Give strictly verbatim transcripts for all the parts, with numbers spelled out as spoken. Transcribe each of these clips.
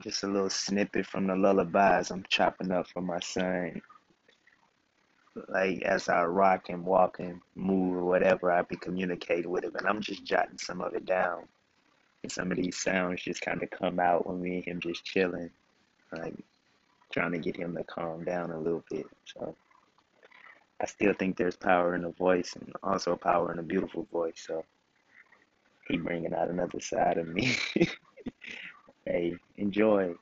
Just a little snippet from the lullabies I'm chopping up for my son. Like, as I rock and walk and move or whatever, I be communicating with him, and I'm just jotting some of it down. And some of these sounds just kind of come out when me and him just chilling, like trying to get him to calm down a little bit. So I still think there's power in the voice, and also power in a beautiful voice. So he bringing out another side of me. Hey, enjoy.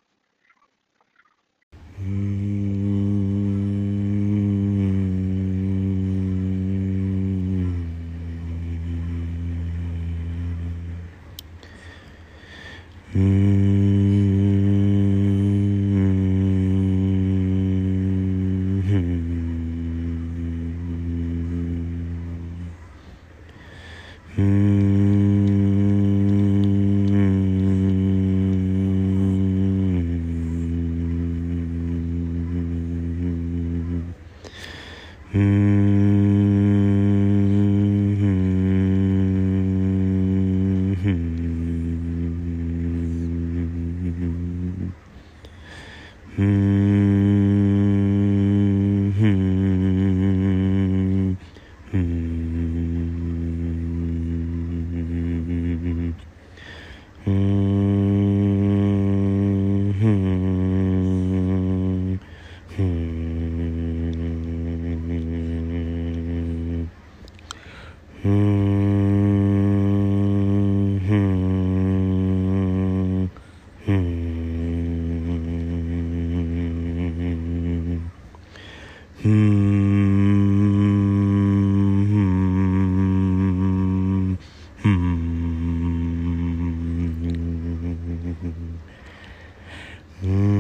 Mm.